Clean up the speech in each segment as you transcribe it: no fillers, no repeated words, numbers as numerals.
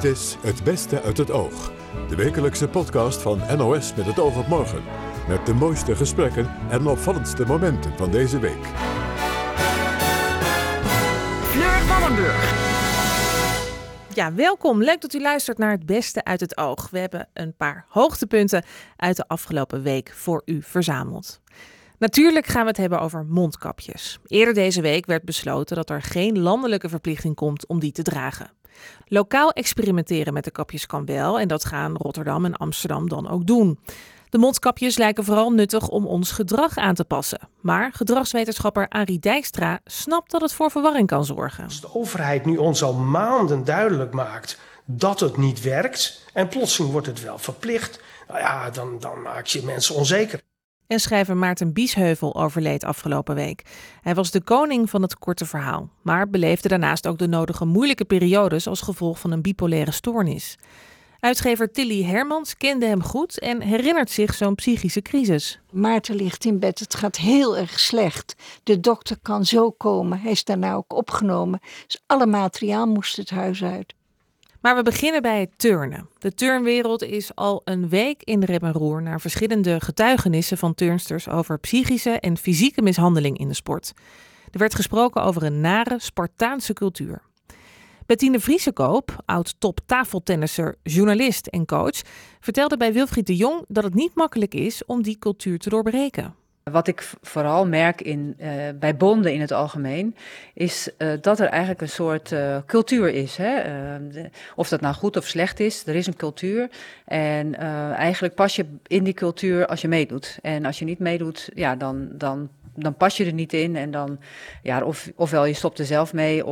Dit is Het Beste uit het Oog, de wekelijkse podcast van NOS met het oog op morgen. Met de mooiste gesprekken en opvallendste momenten van deze week. Fleur Wallenburg. Ja, welkom. Leuk dat u luistert naar Het Beste uit het Oog. We hebben een paar hoogtepunten uit de afgelopen week voor u verzameld. Natuurlijk gaan we het hebben over mondkapjes. Eerder deze week werd besloten dat er geen landelijke verplichting komt om die te dragen. Lokaal experimenteren met de kapjes kan wel en dat gaan Rotterdam en Amsterdam dan ook doen. De mondkapjes lijken vooral nuttig om ons gedrag aan te passen. Maar gedragswetenschapper Arie Dijkstra snapt dat het voor verwarring kan zorgen. Als de overheid nu ons al maanden duidelijk maakt dat het niet werkt en plotseling wordt het wel verplicht, nou ja, dan maak je mensen onzeker. En schrijver Maarten Biesheuvel overleed afgelopen week. Hij was de koning van het korte verhaal, maar beleefde daarnaast ook de nodige moeilijke periodes als gevolg van een bipolaire stoornis. Uitgever Tilly Hermans kende hem goed en herinnert zich zo'n psychische crisis. Maarten ligt in bed, het gaat heel erg slecht. De dokter kan zo komen, hij is daarna ook opgenomen. Dus alle materiaal moest het huis uit. Maar we beginnen bij het turnen. De turnwereld is al een week in rep en roer naar verschillende getuigenissen van turnsters over psychische en fysieke mishandeling in de sport. Er werd gesproken over een nare Spartaanse cultuur. Bettine Vriesekoop, oud-top tafeltennisser, journalist en coach, vertelde bij Wilfried de Jong dat het niet makkelijk is om die cultuur te doorbreken. Wat ik vooral merk bij bonden in het algemeen, is dat er eigenlijk een soort cultuur is. Hè? Of dat nou goed of slecht is, er is een cultuur. En eigenlijk pas je in die cultuur als je meedoet. En als je niet meedoet, ja, dan pas je er niet in. En dan, ja, ofwel je stopt er zelf mee,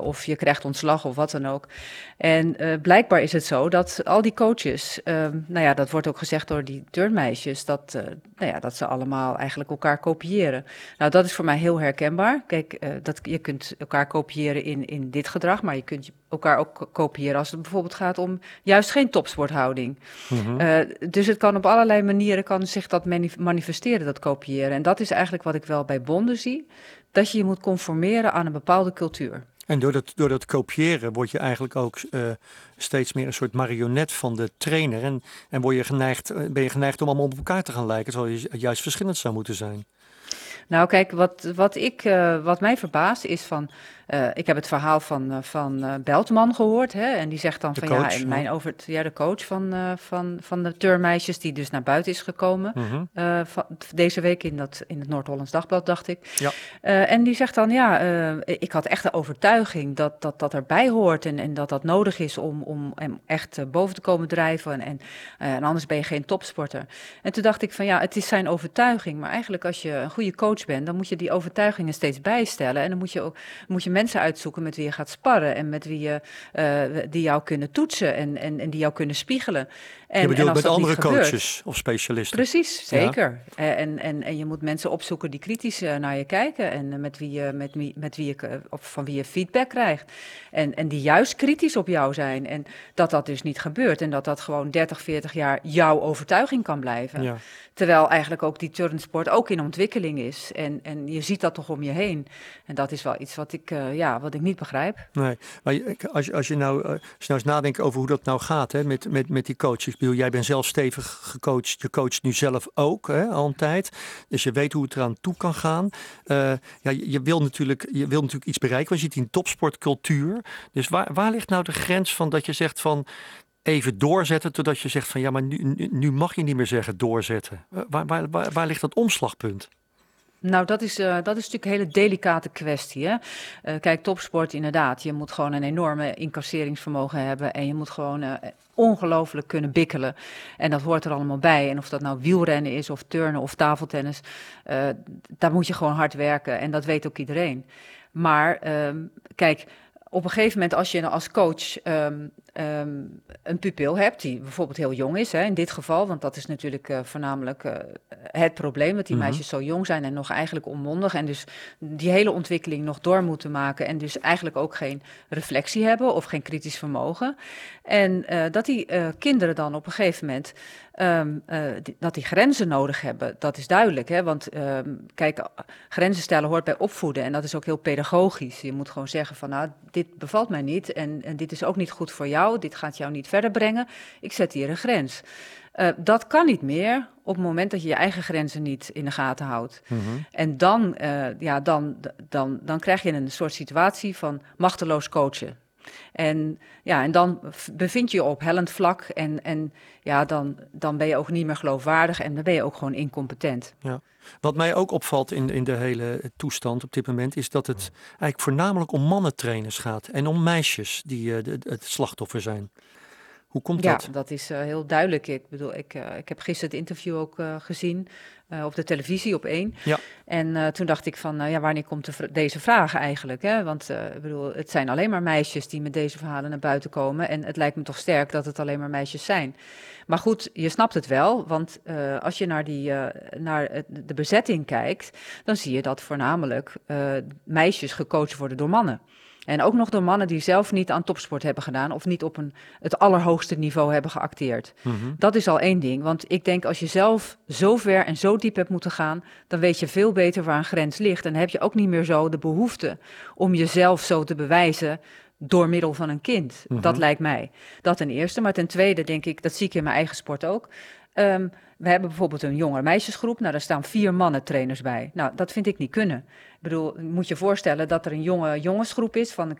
of je krijgt ontslag of wat dan ook. En blijkbaar is het zo dat al die coaches, dat wordt ook gezegd door die turnmeisjes, dat ze allemaal eigenlijk elkaar kopiëren. Nou, dat is voor mij heel herkenbaar. Kijk, je kunt elkaar kopiëren in dit gedrag, maar je kunt elkaar ook kopiëren als het bijvoorbeeld gaat om juist geen topsporthouding. Mm-hmm. Dus het kan op allerlei manieren zich dat manifesteren, dat kopiëren. En dat is eigenlijk wat ik wel bij bonden zie, dat je moet conformeren aan een bepaalde cultuur. En door dat kopiëren word je eigenlijk ook steeds meer een soort marionet van de trainer. En ben je geneigd om allemaal op elkaar te gaan lijken, terwijl je juist verschillend zou moeten zijn. Nou kijk, wat mij verbaast is van... ik heb het verhaal van Beltman gehoord. Hè, en die zegt dan de van coach, ja, in mijn de coach van de turnmeisjes die dus naar buiten is gekomen. Mm-hmm. Deze week in het Noord-Hollands Dagblad, dacht ik. Ja. En die zegt dan, ik had echt de overtuiging dat erbij hoort. En dat nodig is om hem echt boven te komen drijven. En anders ben je geen topsporter. En toen dacht ik van ja, het is zijn overtuiging. Maar eigenlijk als je een goede coach bent, dan moet je die overtuigingen steeds bijstellen. En dan moet je mensen uitzoeken met wie je gaat sparren en met wie je die jou kunnen toetsen en die jou kunnen spiegelen. En, je bedoelt en als met andere coaches of specialisten? Precies, zeker. Ja. En je moet mensen opzoeken die kritisch naar je kijken en van wie je feedback krijgt. En die juist kritisch op jou zijn en dat dus niet gebeurt en dat gewoon 30, 40 jaar jouw overtuiging kan blijven. Ja. Terwijl eigenlijk ook die turnsport ook in ontwikkeling is en je ziet dat toch om je heen. En dat is wel iets wat ik niet begrijp. Nee, maar als je nou eens nadenkt over hoe dat nou gaat, hè, met die coaches. Ik bedoel, jij bent zelf stevig gecoacht. Je coacht nu zelf ook, hè, al een tijd. Dus je weet hoe het eraan toe kan gaan. Je wil natuurlijk iets bereiken. We zitten in topsportcultuur. Dus waar ligt nou de grens van dat je zegt van even doorzetten, totdat je zegt van ja, maar nu mag je niet meer zeggen doorzetten. Waar ligt dat omslagpunt? Nou, dat is natuurlijk een hele delicate kwestie. Hè? Kijk, topsport inderdaad. Je moet gewoon een enorme incasseringsvermogen hebben. En je moet gewoon ongelooflijk kunnen bikkelen. En dat hoort er allemaal bij. En of dat nou wielrennen is of turnen of tafeltennis. Daar moet je gewoon hard werken. En dat weet ook iedereen. Maar kijk, op een gegeven moment als je als coach een pupil hebt die bijvoorbeeld heel jong is, hè, in dit geval, want dat is natuurlijk voornamelijk het probleem, dat die mm-hmm. meisjes zo jong zijn en nog eigenlijk onmondig en dus die hele ontwikkeling nog door moeten maken en dus eigenlijk ook geen reflectie hebben of geen kritisch vermogen. En dat die kinderen dan op een gegeven moment dat die grenzen nodig hebben, dat is duidelijk. Hè? Want kijk, grenzen stellen hoort bij opvoeden en dat is ook heel pedagogisch. Je moet gewoon zeggen van nou, dit bevalt mij niet en dit is ook niet goed voor jou. jou, dit gaat jou niet verder brengen, ik zet hier een grens. Dat kan niet meer op het moment dat je je eigen grenzen niet in de gaten houdt. Mm-hmm. En dan, dan krijg je een soort situatie van machteloos coachen. En, ja, en dan bevind je je op hellend vlak en ja, dan ben je ook niet meer geloofwaardig en dan ben je ook gewoon incompetent. Ja. Wat mij ook opvalt in de hele toestand op dit moment is dat het eigenlijk voornamelijk om mannentrainers gaat en om meisjes die het slachtoffer zijn. Hoe komt dat? Ja, dat is heel duidelijk. Ik bedoel, ik heb gisteren het interview ook gezien op de televisie op 1. Ja. En toen dacht ik van, ja, wanneer komt deze vraag eigenlijk? Hè? Want ik bedoel, het zijn alleen maar meisjes die met deze verhalen naar buiten komen. En het lijkt me toch sterk dat het alleen maar meisjes zijn. Maar goed, je snapt het wel. Want als je naar, naar de bezetting kijkt, dan zie je dat voornamelijk meisjes gecoacht worden door mannen. En ook nog door mannen die zelf niet aan topsport hebben gedaan of niet op het allerhoogste niveau hebben geacteerd. Mm-hmm. Dat is al één ding, want ik denk als je zelf zo ver en zo diep hebt moeten gaan, dan weet je veel beter waar een grens ligt. En dan heb je ook niet meer zo de behoefte om jezelf zo te bewijzen door middel van een kind. Mm-hmm. Dat lijkt mij. Dat ten eerste, maar ten tweede denk ik, dat zie ik in mijn eigen sport ook. We hebben bijvoorbeeld een jongere meisjesgroep. Nou, daar staan 4 mannentrainers bij. Nou, dat vind ik niet kunnen. Ik bedoel, moet je voorstellen dat er een jonge jongensgroep is van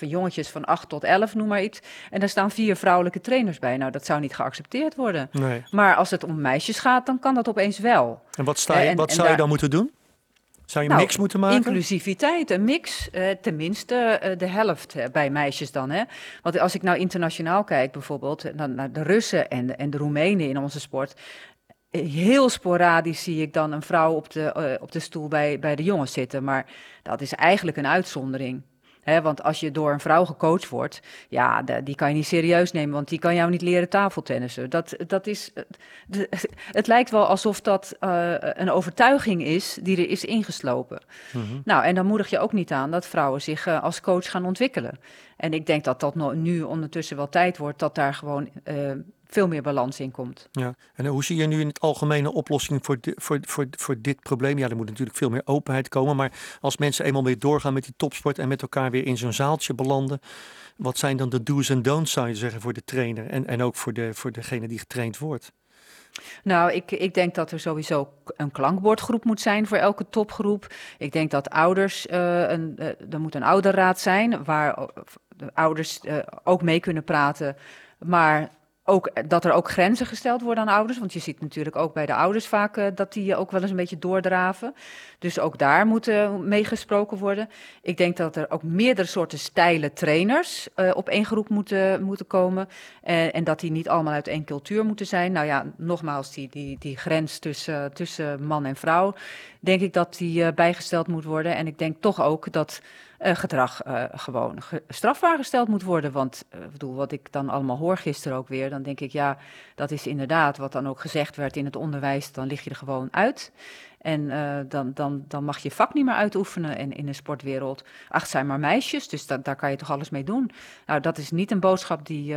jongetjes van 8 tot 11, noem maar iets. En daar staan 4 vrouwelijke trainers bij. Nou, dat zou niet geaccepteerd worden. Nee. Maar als het om meisjes gaat, dan kan dat opeens wel. En wat zou je dan moeten doen? Zou je een mix moeten maken? Inclusiviteit, een mix. Tenminste de helft bij meisjes dan. Hè? Want als ik nou internationaal kijk bijvoorbeeld naar de Russen en de Roemenen in onze sport. Heel sporadisch zie ik dan een vrouw op de stoel bij de jongens zitten. Maar dat is eigenlijk een uitzondering. Hè? Want als je door een vrouw gecoacht wordt, ja, die kan je niet serieus nemen. Want die kan jou niet leren tafeltennissen. Het lijkt wel alsof dat een overtuiging is die er is ingeslopen. Mm-hmm. Nou, en dan moedig je ook niet aan dat vrouwen zich als coach gaan ontwikkelen. En ik denk dat dat nu ondertussen wel tijd wordt dat daar gewoon veel meer balans in komt. Ja. En hoe zie je nu in het algemene oplossing voor dit probleem? Ja, er moet natuurlijk veel meer openheid komen. Maar als mensen eenmaal weer doorgaan met die topsport en met elkaar weer in zo'n zaaltje belanden, wat zijn dan de do's en don'ts, zou je zeggen, voor de trainer en ook voor degene die getraind wordt? Nou, ik denk dat er sowieso een klankbordgroep moet zijn voor elke topgroep. Ik denk dat ouders, er moet een ouderraad zijn waar de ouders ook mee kunnen praten, maar ook dat er ook grenzen gesteld worden aan ouders. Want je ziet natuurlijk ook bij de ouders vaak dat die ook wel eens een beetje doordraven. Dus ook daar moet meegesproken worden. Ik denk dat er ook meerdere soorten stijlen trainers op één groep moeten komen. En dat die niet allemaal uit één cultuur moeten zijn. Nou ja, nogmaals, die grens tussen man en vrouw, denk ik dat die bijgesteld moet worden. En ik denk toch ook dat gedrag gewoon strafbaar gesteld moet worden. Want wat ik dan allemaal hoor gisteren ook weer, dan denk ik, ja, dat is inderdaad wat dan ook gezegd werd in het onderwijs, dan lig je er gewoon uit. En dan mag je vak niet meer uitoefenen. En in de sportwereld, ach, zijn maar meisjes, dus daar kan je toch alles mee doen. Nou, dat is niet een boodschap die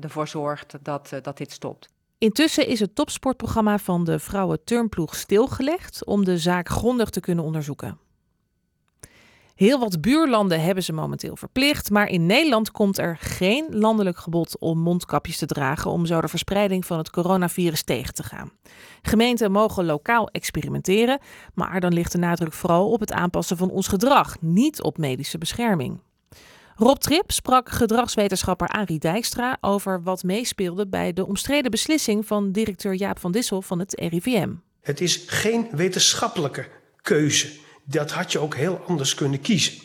ervoor zorgt dat dit stopt. Intussen is het topsportprogramma van de vrouwenturnploeg stilgelegd om de zaak grondig te kunnen onderzoeken. Heel wat buurlanden hebben ze momenteel verplicht, maar in Nederland komt er geen landelijk gebod om mondkapjes te dragen om zo de verspreiding van het coronavirus tegen te gaan. Gemeenten mogen lokaal experimenteren, maar dan ligt de nadruk vooral op het aanpassen van ons gedrag, niet op medische bescherming. Rob Trip sprak gedragswetenschapper Arie Dijkstra over wat meespeelde bij de omstreden beslissing van directeur Jaap van Dissel van het RIVM. Het is geen wetenschappelijke keuze. Dat had je ook heel anders kunnen kiezen.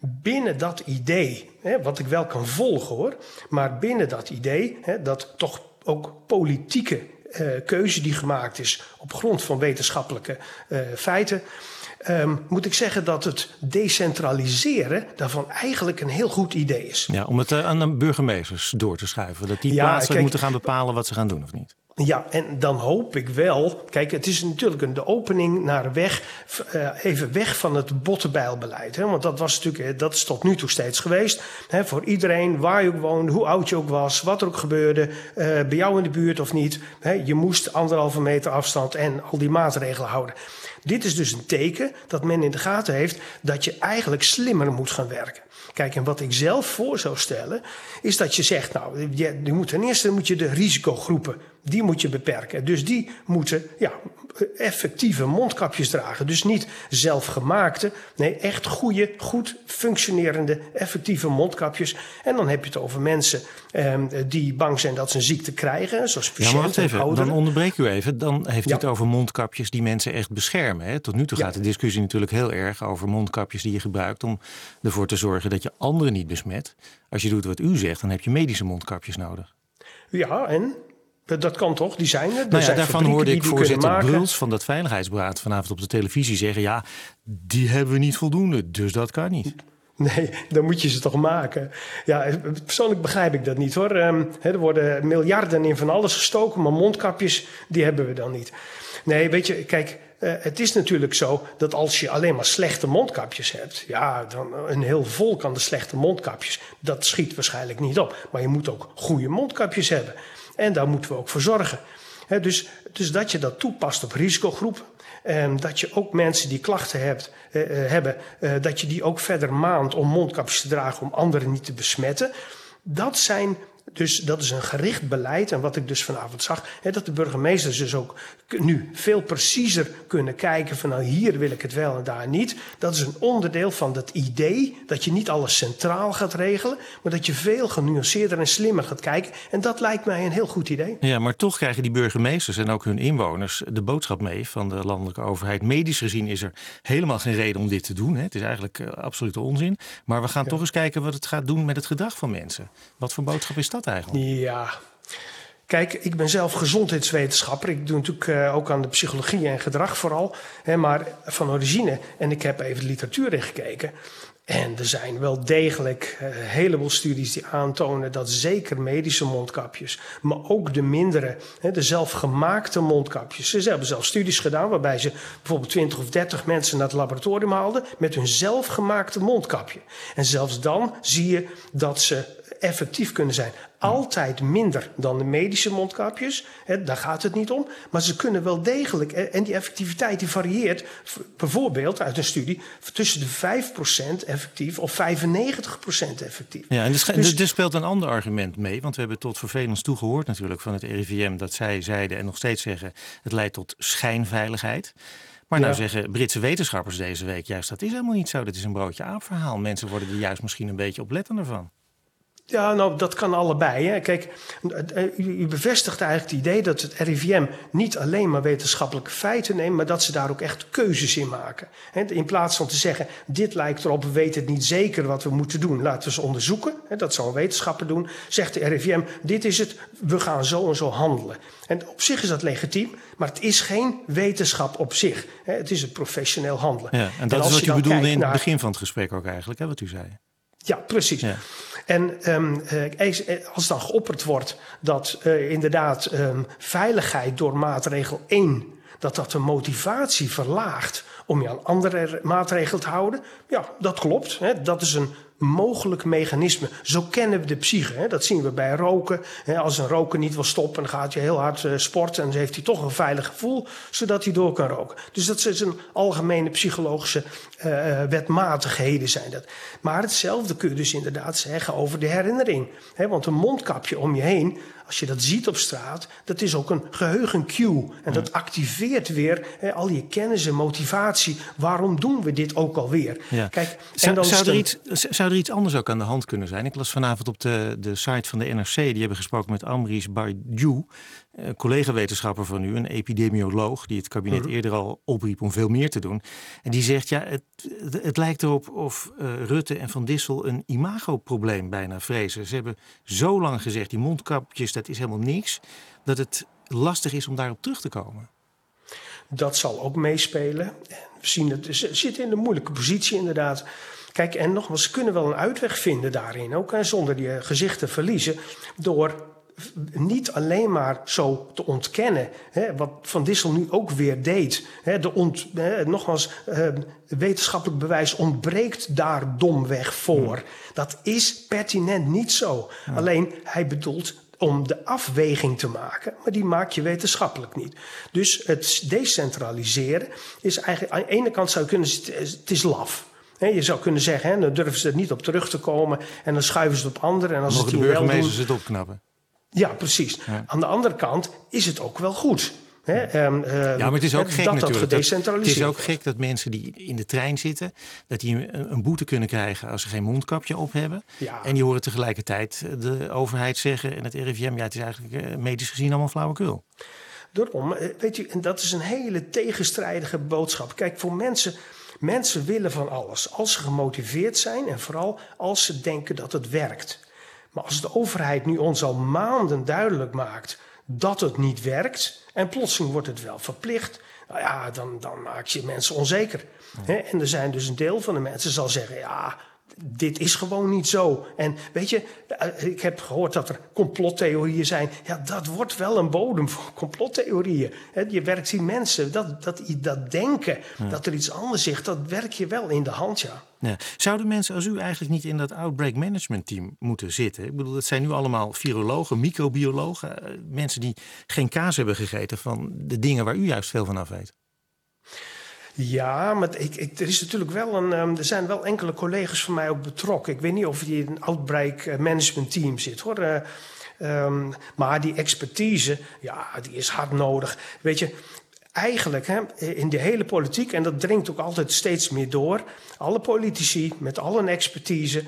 Binnen dat idee, wat ik wel kan volgen hoor, maar binnen dat idee, dat toch ook politieke keuze die gemaakt is op grond van wetenschappelijke feiten, moet ik zeggen dat het decentraliseren daarvan eigenlijk een heel goed idee is. Ja, om het aan de burgemeesters door te schuiven. Dat die plaatsen moeten gaan bepalen wat ze gaan doen of niet. Ja, en dan hoop ik wel. Kijk, het is natuurlijk de opening naar weg. Even weg van het bottebijlbeleid. Hè? Want dat is tot nu toe steeds geweest. Hè? Voor iedereen, waar je ook woonde, hoe oud je ook was, wat er ook gebeurde, bij jou in de buurt of niet. Hè? Je moest 1,5 meter afstand en al die maatregelen houden. Dit is dus een teken dat men in de gaten heeft dat je eigenlijk slimmer moet gaan werken. Kijk, en wat ik zelf voor zou stellen, is dat je zegt, nou, je moet, ten eerste moet je de risicogroepen, die moet je beperken. Dus die moeten effectieve mondkapjes dragen. Dus niet zelfgemaakte, nee, echt goede, goed functionerende, effectieve mondkapjes. En dan heb je het over mensen die bang zijn dat ze een ziekte krijgen, zoals patiënten, ja, maar wacht even, ouderen. Dan onderbreek u even. Dan heeft u het over mondkapjes die mensen echt beschermen. Hè? Tot nu toe gaat de discussie natuurlijk heel erg over mondkapjes die je gebruikt om ervoor te zorgen dat je anderen niet besmet. Als je doet wat u zegt, dan heb je medische mondkapjes nodig. Ja, en dat kan toch? Die zijn er. Daarvan hoorde ik voorzitter Bruls van dat Veiligheidsberaad vanavond op de televisie zeggen, ja, die hebben we niet voldoende, dus dat kan niet. Nee, dan moet je ze toch maken. Ja, persoonlijk begrijp ik dat niet, hoor. Er worden miljarden in van alles gestoken, maar mondkapjes, die hebben we dan niet. Nee, weet je, kijk, het is natuurlijk zo dat als je alleen maar slechte mondkapjes hebt, ja, dan een heel volk aan de slechte mondkapjes. Dat schiet waarschijnlijk niet op. Maar je moet ook goede mondkapjes hebben. En daar moeten we ook voor zorgen. Dus dat je dat toepast op risicogroepen. Dat je ook mensen die klachten hebben, dat je die ook verder maandt om mondkapjes te dragen om anderen niet te besmetten. Dus dat is een gericht beleid. En wat ik dus vanavond zag, dat de burgemeesters dus ook nu veel preciezer kunnen kijken van, nou, hier wil ik het wel en daar niet. Dat is een onderdeel van dat idee dat je niet alles centraal gaat regelen, maar dat je veel genuanceerder en slimmer gaat kijken. En dat lijkt mij een heel goed idee. Ja, maar toch krijgen die burgemeesters en ook hun inwoners de boodschap mee van de landelijke overheid. Medisch gezien is er helemaal geen reden om dit te doen. Het is eigenlijk absolute onzin. Maar we gaan toch eens kijken wat het gaat doen met het gedrag van mensen. Wat voor boodschap is dat? Ja, kijk, ik ben zelf gezondheidswetenschapper. Ik doe natuurlijk ook aan de psychologie en gedrag vooral. Hè, maar van origine. En ik heb even de literatuur ingekeken. En er zijn wel degelijk een heleboel studies die aantonen dat zeker medische mondkapjes, maar ook de mindere, de zelfgemaakte mondkapjes. Ze hebben zelf studies gedaan waarbij ze bijvoorbeeld 20 of 30 mensen naar het laboratorium haalden met hun zelfgemaakte mondkapje. En zelfs dan zie je dat ze effectief kunnen zijn. Altijd minder dan de medische mondkapjes. Daar gaat het niet om. Maar ze kunnen wel degelijk. En die effectiviteit die varieert, bijvoorbeeld uit een studie, tussen de 5% effectief of 95% effectief. Ja, en dus speelt een ander argument mee. Want we hebben tot vervelend toe gehoord natuurlijk van het RIVM dat zij zeiden en nog steeds zeggen, het leidt tot schijnveiligheid. Maar nou zeggen Britse wetenschappers deze week juist, dat is helemaal niet zo. Dat is een broodje aapverhaal. Mensen worden er juist misschien een beetje oplettender van. Ja, nou, dat kan allebei. Hè. Kijk, u bevestigt eigenlijk het idee dat het RIVM niet alleen maar wetenschappelijke feiten neemt, maar dat ze daar ook echt keuzes in maken. In plaats van te zeggen, dit lijkt erop, we weten het niet zeker wat we moeten doen. Laten we ze onderzoeken. Dat zou een wetenschapper doen. Zegt de RIVM, dit is het, we gaan zo en zo handelen. En op zich is dat legitiem, maar het is geen wetenschap op zich. Het is een professioneel handelen. Ja, en dat is wat u bedoelde in het begin van het gesprek ook eigenlijk, hè, wat u zei. Ja, precies. Ja. En als dan geopperd wordt dat inderdaad veiligheid door maatregel 1, dat de motivatie verlaagt om je aan andere maatregelen te houden. Ja, dat klopt. Hè, dat is een mogelijk mechanisme. Zo kennen we de psyche. Hè. Dat zien we bij roken. Hè. Als een roker niet wil stoppen, dan gaat hij heel hard sporten en dan heeft hij toch een veilig gevoel, zodat hij door kan roken. Dus dat is een algemene psychologische wetmatigheden zijn dat. Maar hetzelfde kun je dus inderdaad zeggen over de herinnering. Hè, want een mondkapje om je heen, als je dat ziet op straat, dat is ook een geheugencue. En dat activeert weer al je kennis en motivatie. Waarom doen we dit ook alweer? Ja. Kijk, zou er iets anders ook aan de hand kunnen zijn? Ik las vanavond op de site van de NRC, die hebben gesproken met Amrish Bajoeh, collega-wetenschapper van u, een epidemioloog die het kabinet eerder al opriep om veel meer te doen. En die zegt, ja, het lijkt erop of Rutte en Van Dissel een imagoprobleem bijna vrezen. Ze hebben zo lang gezegd, die mondkapjes, dat is helemaal niks, dat het lastig is om daarop terug te komen. Dat zal ook meespelen. We zien dat ze zitten in een moeilijke positie inderdaad. Kijk, en nogmaals, ze kunnen wel een uitweg vinden daarin ook, hè, zonder die gezicht te verliezen, door niet alleen maar zo te ontkennen, hè, wat Van Dissel nu ook weer deed. Hè, wetenschappelijk bewijs ontbreekt daar domweg voor. Dat is pertinent niet zo. Ja. Alleen, hij bedoelt om de afweging te maken, maar die maak je wetenschappelijk niet. Dus het decentraliseren is eigenlijk, aan de ene kant zou je kunnen zeggen, het is laf. Je zou kunnen zeggen, hè, dan durven ze er niet op terug te komen en dan schuiven ze het op anderen. En als mogen het de burgemeesters het opknappen? Ja, precies. Ja. Aan de andere kant is het ook wel goed. Hè? Maar het is ook gek natuurlijk. Het is ook gek dat mensen die in de trein zitten, dat die een boete kunnen krijgen als ze geen mondkapje op hebben. Ja. En die horen tegelijkertijd de overheid zeggen en het RIVM, ja, het is eigenlijk medisch gezien allemaal flauwekul. Daarom, weet je, en dat is een hele tegenstrijdige boodschap. Kijk, voor mensen willen van alles. Als ze gemotiveerd zijn en vooral als ze denken dat het werkt. Maar als de overheid nu ons al maanden duidelijk maakt dat het niet werkt en plotseling wordt het wel verplicht, nou ja, dan maak je mensen onzeker. Ja. En er zijn dus een deel van de mensen zal zeggen, ja, dit is gewoon niet zo. En weet je, ik heb gehoord dat er complottheorieën zijn. Ja, dat wordt wel een bodem voor complottheorieën. Je werkt die mensen, dat denken, ja, dat er iets anders zegt, dat werk je wel in de hand, ja. Ja. Zouden mensen als u eigenlijk niet in dat outbreak management team moeten zitten? Ik bedoel, dat zijn nu allemaal virologen, microbiologen, mensen die geen kaas hebben gegeten van de dingen waar u juist veel van af weet. Ja, maar er is natuurlijk wel er zijn wel enkele collega's van mij ook betrokken. Ik weet niet of die in een outbreak management team zit, hoor. Maar die expertise, ja, die is hard nodig. Weet je, eigenlijk hè, in de hele politiek, en dat dringt ook altijd steeds meer door, alle politici met al hun expertise,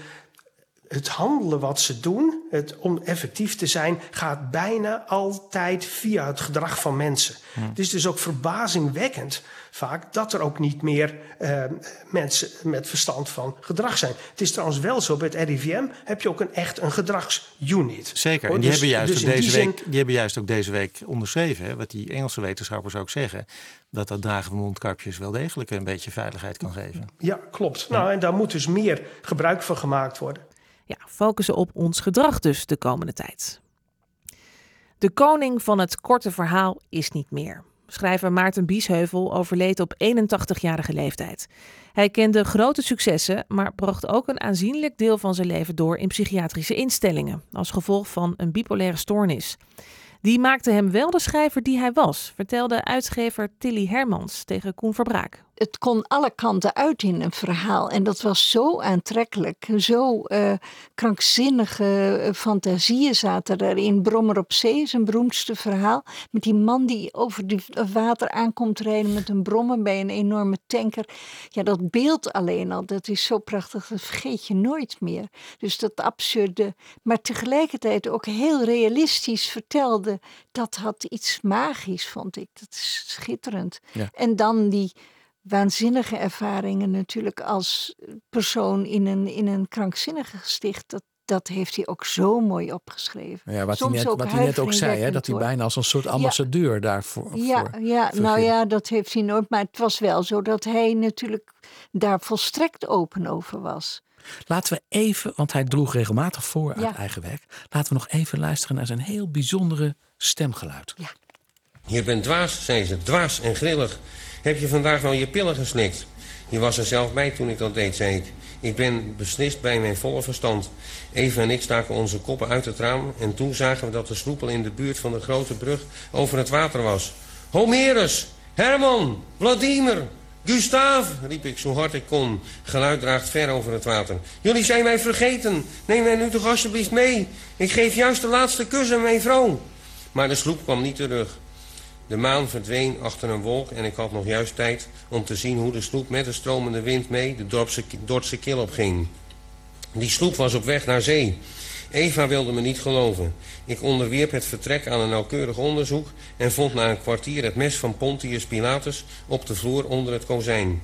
het handelen wat ze doen, om effectief te zijn, gaat bijna altijd via het gedrag van mensen. Hmm. Het is dus ook verbazingwekkend vaak dat er ook niet meer mensen met verstand van gedrag zijn. Het is trouwens wel zo, bij het RIVM heb je ook echt een gedragsunit. Zeker, en die hebben juist ook deze week onderschreven, hè, wat die Engelse wetenschappers ook zeggen, dat dat dragen van mondkapjes wel degelijk een beetje veiligheid kan geven. Ja, klopt. Ja. Nou, en daar moet dus meer gebruik van gemaakt worden. Ja, focussen op ons gedrag dus de komende tijd. De koning van het korte verhaal is niet meer. Schrijver Maarten Biesheuvel overleed op 81-jarige leeftijd. Hij kende grote successen, maar bracht ook een aanzienlijk deel van zijn leven door in psychiatrische instellingen, als gevolg van een bipolaire stoornis. Die maakte hem wel de schrijver die hij was, vertelde uitgever Tilly Hermans tegen Koen Verbraak. Het kon alle kanten uit in een verhaal en dat was zo aantrekkelijk. Zo krankzinnige fantasieën zaten erin. Brommer op Zee is een beroemdste verhaal. Met die man die over het water aankomt rijden met een brommer bij een enorme tanker. Ja, dat beeld alleen al, dat is zo prachtig. Dat vergeet je nooit meer. Dus dat absurde, maar tegelijkertijd ook heel realistisch vertelde. Dat had iets magisch, vond ik. Dat is schitterend. Ja. En dan die waanzinnige ervaringen natuurlijk als persoon in een krankzinnige gesticht. Dat heeft hij ook zo mooi opgeschreven. Ja, wat hij net ook zei, hè, dat hij bijna als een soort ambassadeur daarvoor... dat heeft hij nooit. Maar het was wel zo dat hij natuurlijk daar volstrekt open over was. Laten we even, want hij droeg regelmatig voor uit eigen werk. Laten we nog even luisteren naar zijn heel bijzondere stemgeluid. Ja. Je bent dwaas, zei ze, dwaas en grillig. Heb je vandaag wel je pillen geslikt? Je was er zelf bij toen ik dat deed, zei ik. Ik ben beslist bij mijn volle verstand. Eva en ik staken onze koppen uit het raam en toen zagen we dat de snoepel in de buurt van de grote brug over het water was. Homerus, Herman, Vladimir, Gustav, riep ik zo hard ik kon. Geluid draagt ver over het water. Jullie zijn mij vergeten. Neem mij nu toch alsjeblieft mee. Ik geef juist de laatste kus aan mijn vrouw. Maar de sloep kwam niet terug. De maan verdween achter een wolk en ik had nog juist tijd om te zien hoe de sloep met de stromende wind mee de Dordtse kil opging. Die sloep was op weg naar zee. Eva wilde me niet geloven. Ik onderwierp het vertrek aan een nauwkeurig onderzoek en vond na een kwartier het mes van Pontius Pilatus op de vloer onder het kozijn.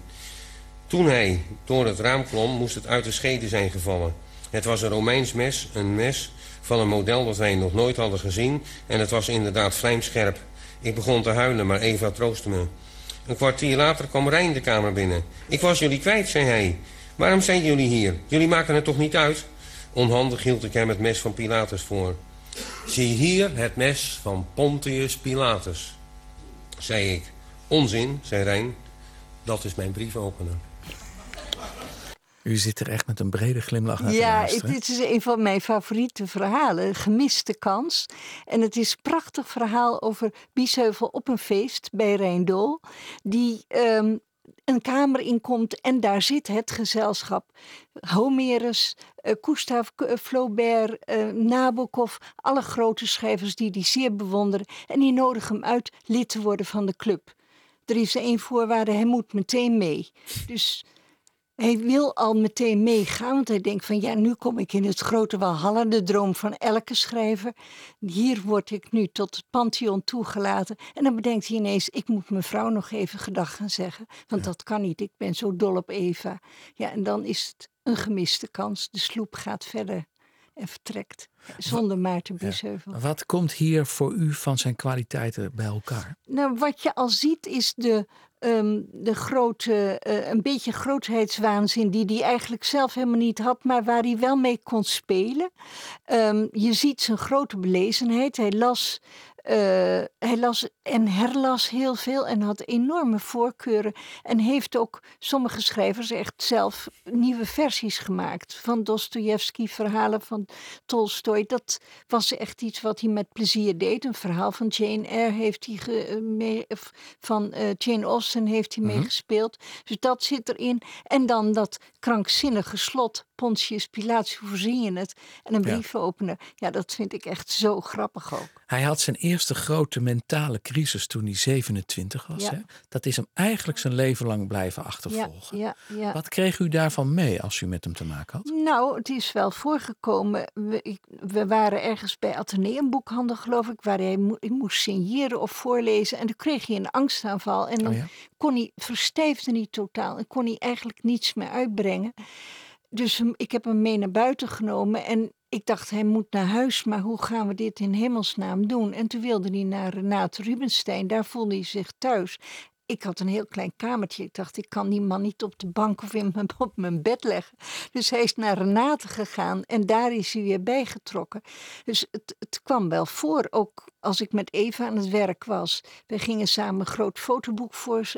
Toen hij door het raam klom, moest het uit de schede zijn gevallen. Het was een Romeins mes, een mes van een model dat wij nog nooit hadden gezien en het was inderdaad vlijmscherp. Ik begon te huilen, maar Eva troostte me. Een kwartier later kwam Rein de kamer binnen. Ik was jullie kwijt, zei hij. Waarom zijn jullie hier? Jullie maken het toch niet uit? Onhandig hield ik hem het mes van Pilatus voor. Zie hier het mes van Pontius Pilatus, zei ik. Onzin, zei Rein. Dat is mijn briefopener. U zit er echt met een brede glimlach naar te luisteren. Ja, dit is een van mijn favoriete verhalen. Gemiste kans. En het is een prachtig verhaal over Biesheuvel op een feest bij Rijndool. Die een kamer in komt en daar zit het gezelschap. Homerus, Gustav, Flaubert, Nabokov, alle grote schrijvers die zeer bewonderen. En die nodigen hem uit lid te worden van de club. Er is één voorwaarde, hij moet meteen mee. Dus hij wil al meteen meegaan, want hij denkt van ja, nu kom ik in het grote Walhalla, de droom van elke schrijver. Hier word ik nu tot het Pantheon toegelaten. En dan bedenkt hij ineens, ik moet mijn vrouw nog even gedag gaan zeggen, want dat kan niet, ik ben zo dol op Eva. Ja, en dan is het een gemiste kans, de sloep gaat verder en vertrekt zonder Maarten Biesheuvel. Ja. Wat komt hier voor u van zijn kwaliteiten bij elkaar? Nou, wat je al ziet is de grote, een beetje grootheidswaanzin die hij eigenlijk zelf helemaal niet had, maar waar hij wel mee kon spelen. Je ziet zijn grote belezenheid. Hij las en herlas heel veel en had enorme voorkeuren. En heeft ook sommige schrijvers echt zelf nieuwe versies gemaakt. Van Dostoevsky, verhalen van Tolstoy. Dat was echt iets wat hij met plezier deed. Een verhaal van Jane Eyre heeft hij Jane Austen heeft hij meegespeeld. Dus dat zit erin. En dan dat krankzinnige slot. Pontius Pilatus, hoe zie je het? En een brievenopener. Ja, dat vind ik echt zo grappig ook. Hij had zijn eerste grote mentale crisis toen hij 27 was. Ja. Hè? Dat is hem eigenlijk zijn leven lang blijven achtervolgen. Ja, ja. Wat kreeg u daarvan mee als u met hem te maken had? Nou, het is wel voorgekomen. We waren ergens bij Atheneum boekhandel, geloof ik, waar hij moest signeren of voorlezen. En toen kreeg hij een angstaanval. En dan verstijfde hij totaal. En kon hij eigenlijk niets meer uitbrengen. Dus ik heb hem mee naar buiten genomen en ik dacht, hij moet naar huis, maar hoe gaan we dit in hemelsnaam doen? En toen wilde hij naar Renate Rubenstein, daar voelde hij zich thuis. Ik had een heel klein kamertje, ik dacht, ik kan die man niet op de bank of op mijn bed leggen. Dus hij is naar Renate gegaan en daar is hij weer bijgetrokken. Dus het kwam wel voor, ook als ik met Eva aan het werk was. We gingen samen een groot fotoboek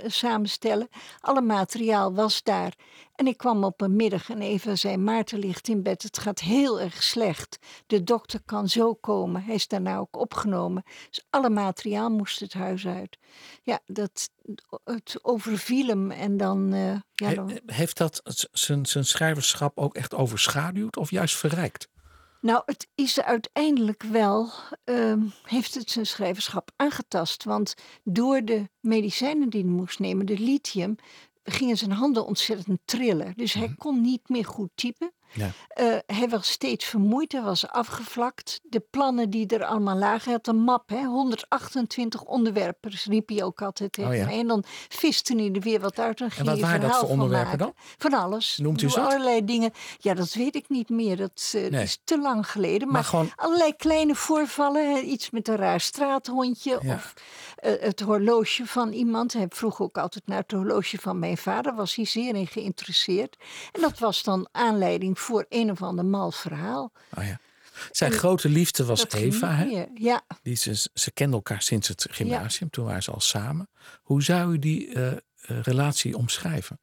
samenstellen. Alle materiaal was daar. En ik kwam op een middag en Eva zei, Maarten ligt in bed, het gaat heel erg slecht. De dokter kan zo komen. Hij is daarna ook opgenomen. Dus alle materiaal moest het huis uit. Ja, het overviel hem en dan... Heeft dat zijn schrijverschap ook echt overschaduwd of juist verrijkt? Nou, het is uiteindelijk wel, heeft het zijn schrijverschap aangetast. Want door de medicijnen die hij moest nemen, de lithium, gingen zijn handen ontzettend trillen. Dus hij kon niet meer goed typen. Ja. Hij was steeds vermoeid, hij was afgevlakt. De plannen die er allemaal lagen, hij had een map, 128 onderwerpers, riep hij ook altijd tegen mij. En dan viste hij er weer wat uit en ging hij verhaal van maken. En wat waren dat voor onderwerpen dan? Van alles. Noemt u ze? Allerlei dingen. Ja, dat weet ik niet meer, dat is te lang geleden. Maar gewoon... allerlei kleine voorvallen, iets met een raar straathondje of het horloge van iemand. Hij vroeg ook altijd naar het horloge van mijn vader, was hij zeer in geïnteresseerd. En dat was dan aanleiding voor een of ander mal verhaal. Oh ja. Zijn grote liefde was Eva. Hè? Ja. Ze kenden elkaar sinds het gymnasium. Ja. Toen waren ze al samen. Hoe zou u die relatie omschrijven?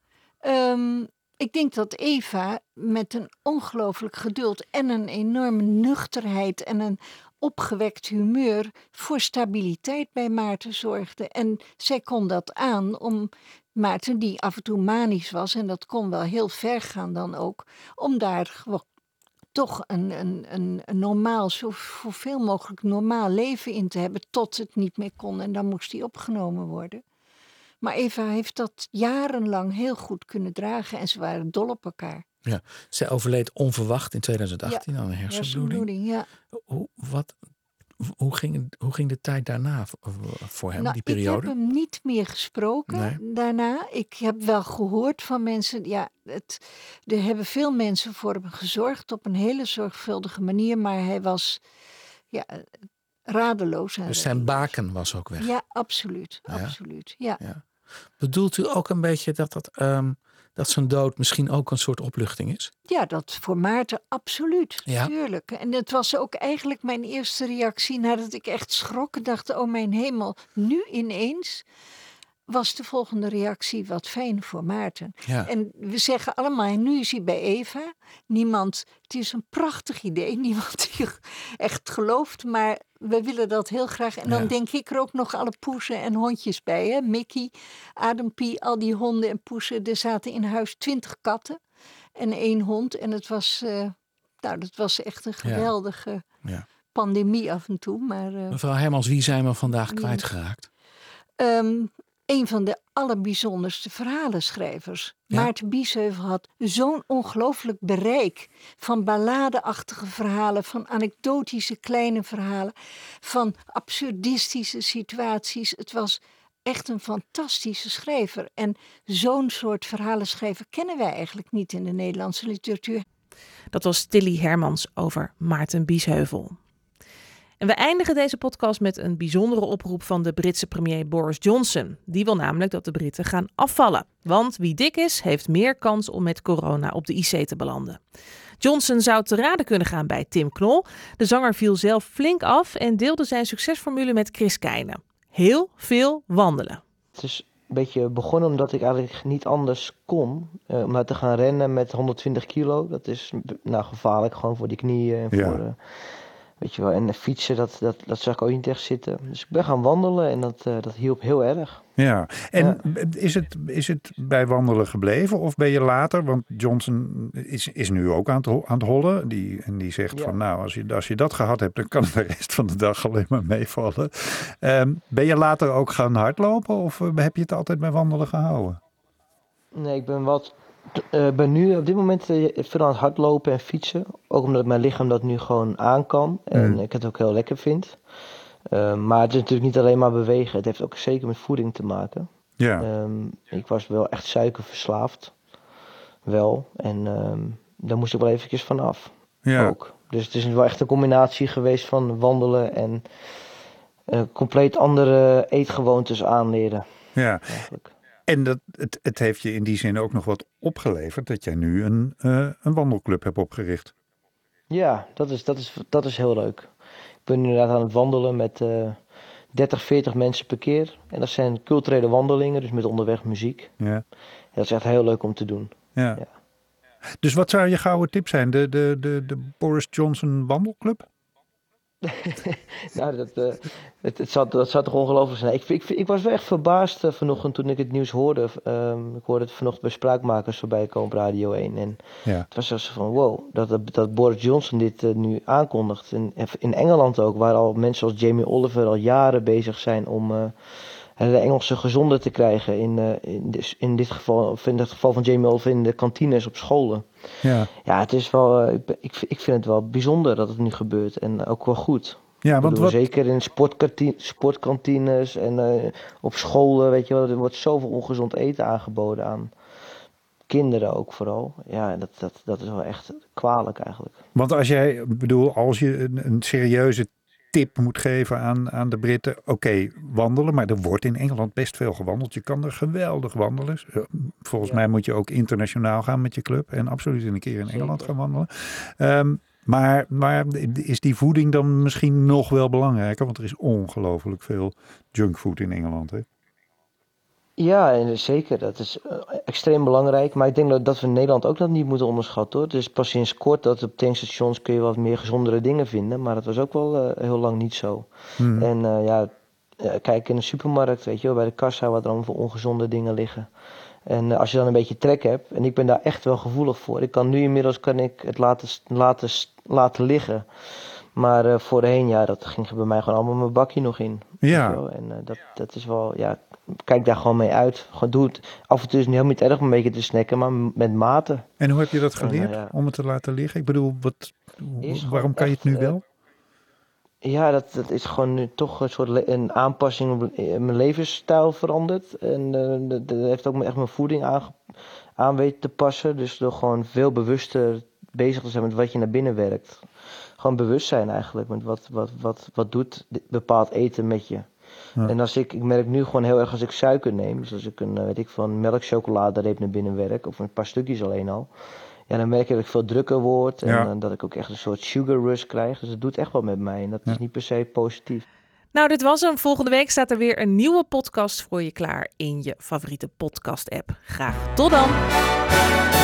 Ik denk dat Eva met een ongelooflijk geduld en een enorme nuchterheid en een opgewekt humeur voor stabiliteit bij Maarten zorgde. En zij kon dat aan om Maarten, die af en toe manisch was, en dat kon wel heel ver gaan dan ook, om daar toch een normaal, zoveel mogelijk normaal leven in te hebben, tot het niet meer kon en dan moest hij opgenomen worden. Maar Eva heeft dat jarenlang heel goed kunnen dragen en ze waren dol op elkaar. Ja, zij overleed onverwacht in 2018 aan een hersenbloeding. Hoe ging de tijd daarna voor hem, die periode? Ik heb hem niet meer gesproken daarna. Ik heb wel gehoord van mensen... Ja, er hebben veel mensen voor hem gezorgd op een hele zorgvuldige manier. Maar hij was radeloos. Dus zijn baken was ook weg. Ja, absoluut. Ja. Bedoelt u ook een beetje dat zijn dood misschien ook een soort opluchting is? Ja, dat voor Maarten absoluut, natuurlijk. En dat was ook eigenlijk mijn eerste reactie nadat ik echt schrok en dacht, oh mijn hemel, nu ineens... was de volgende reactie: wat fijn voor Maarten. Ja. En we zeggen allemaal, nu is hij bij Eva. Niemand, het is een prachtig idee, niemand die echt gelooft, maar we willen dat heel graag. En dan denk ik er ook nog alle poezen en hondjes bij. Hè? Mickey, Adempie, al die honden en poezen. Er zaten in huis 20 katten en 1 hond. En het was, dat was echt een geweldige pandemie af en toe. Maar, mevrouw Hermans, wie zijn we vandaag kwijtgeraakt? Een van de allerbijzonderste verhalenschrijvers. Ja? Maarten Biesheuvel had zo'n ongelooflijk bereik van balladeachtige verhalen, van anekdotische kleine verhalen, van absurdistische situaties. Het was echt een fantastische schrijver. En zo'n soort verhalenschrijver kennen wij eigenlijk niet in de Nederlandse literatuur. Dat was Tilly Hermans over Maarten Biesheuvel. En we eindigen deze podcast met een bijzondere oproep van de Britse premier Boris Johnson. Die wil namelijk dat de Britten gaan afvallen. Want wie dik is, heeft meer kans om met corona op de IC te belanden. Johnson zou te raden kunnen gaan bij Tim Knol. De zanger viel zelf flink af en deelde zijn succesformule met Chris Keine. Heel veel wandelen. Het is een beetje begonnen omdat ik eigenlijk niet anders kon. Om nou te gaan rennen met 120 kilo. Dat is gevaarlijk, gewoon voor die knieën en voor... Weet je wel, en fietsen, dat zag ik ook niet echt zitten. Dus ik ben gaan wandelen en dat hielp heel erg. Ja, en is het bij wandelen gebleven of ben je later? Want Johnson is nu ook aan het hollen. Die zegt van als je dat gehad hebt, dan kan het de rest van de dag alleen maar meevallen. Ben je later ook gaan hardlopen of heb je het altijd bij wandelen gehouden? Nee, ik ben ben nu op dit moment veel aan het hardlopen en fietsen. Ook omdat mijn lichaam dat nu gewoon aan kan. En ik het ook heel lekker vind. Maar het is natuurlijk niet alleen maar bewegen. Het heeft ook zeker met voeding te maken. Ja. Ik was wel echt suikerverslaafd. Wel. En daar moest ik wel eventjes vanaf. Ja. Ook. Dus het is wel echt een combinatie geweest van wandelen en compleet andere eetgewoontes aanleren. Ja. Eigenlijk. En het heeft je in die zin ook nog wat opgeleverd dat jij nu een wandelclub hebt opgericht. Ja, dat is heel leuk. Ik ben inderdaad aan het wandelen met 30, 40 mensen per keer. En dat zijn culturele wandelingen, dus met onderweg muziek. Ja. En dat is echt heel leuk om te doen. Ja. Ja. Dus wat zou je gouden tip zijn? De Boris Johnson wandelclub? Nou, dat zou toch ongelooflijk zijn. Ik was wel echt verbaasd vanochtend toen ik het nieuws hoorde. Ik hoorde het vanochtend bij Spraakmakers voorbij komen op Radio 1. En het was zelfs van wow, dat Boris Johnson dit nu aankondigt. In Engeland ook, waar al mensen als Jamie Oliver al jaren bezig zijn om de Engelsen gezonder te krijgen. In het geval van Jamie Oliver in de kantines op scholen. Ja, het is wel. Ik vind het wel bijzonder dat het nu gebeurt en ook wel goed. Ja, want zeker in sportkantines en op scholen, weet je wel, er wordt zoveel ongezond eten aangeboden aan kinderen ook vooral. Ja, dat is wel echt kwalijk eigenlijk. Want als je een serieuze tip moet geven aan de Britten. Oké, wandelen, maar er wordt in Engeland best veel gewandeld. Je kan er geweldig wandelen. Volgens mij moet je ook internationaal gaan met je club en absoluut een keer in Engeland gaan wandelen. Maar is die voeding dan misschien nog wel belangrijker? Want er is ongelooflijk veel junkfood in Engeland, hè? Ja, zeker. Dat is extreem belangrijk. Maar ik denk dat we in Nederland ook dat niet moeten onderschatten, hoor. Dus pas sinds kort dat op tankstations kun je wat meer gezondere dingen vinden. Maar dat was ook wel heel lang niet zo. Mm. En kijk in de supermarkt, weet je wel, bij de kassa wat er allemaal voor ongezonde dingen liggen. En als je dan een beetje trek hebt, en ik ben daar echt wel gevoelig voor. Ik kan nu inmiddels het laten liggen. Maar voorheen, dat ging bij mij gewoon allemaal mijn bakje nog in. Ja. En dat is wel, kijk daar gewoon mee uit. Gewoon doe het. Af en toe is het heel niet erg om een beetje te snacken, maar met mate. En hoe heb je dat geleerd, om het te laten liggen? Ik bedoel, waarom kan je het nu wel? Ja, dat is gewoon nu toch een soort een aanpassing op mijn levensstijl veranderd. En dat heeft ook echt mijn voeding aan weten te passen. Dus door gewoon veel bewuster bezig te zijn met wat je naar binnen werkt. Gewoon bewust zijn eigenlijk met wat doet bepaald eten met je. Ja. En ik merk nu gewoon heel erg als ik suiker neem, dus als ik een melkchocoladereep naar binnen werk, of een paar stukjes alleen al, dan merk je dat ik veel drukker word en dat ik ook echt een soort sugar rush krijg. Dus het doet echt wat met mij en dat is niet per se positief. Nou, dit was hem. Volgende week staat er weer een nieuwe podcast voor je klaar in je favoriete podcast-app. Graag tot dan!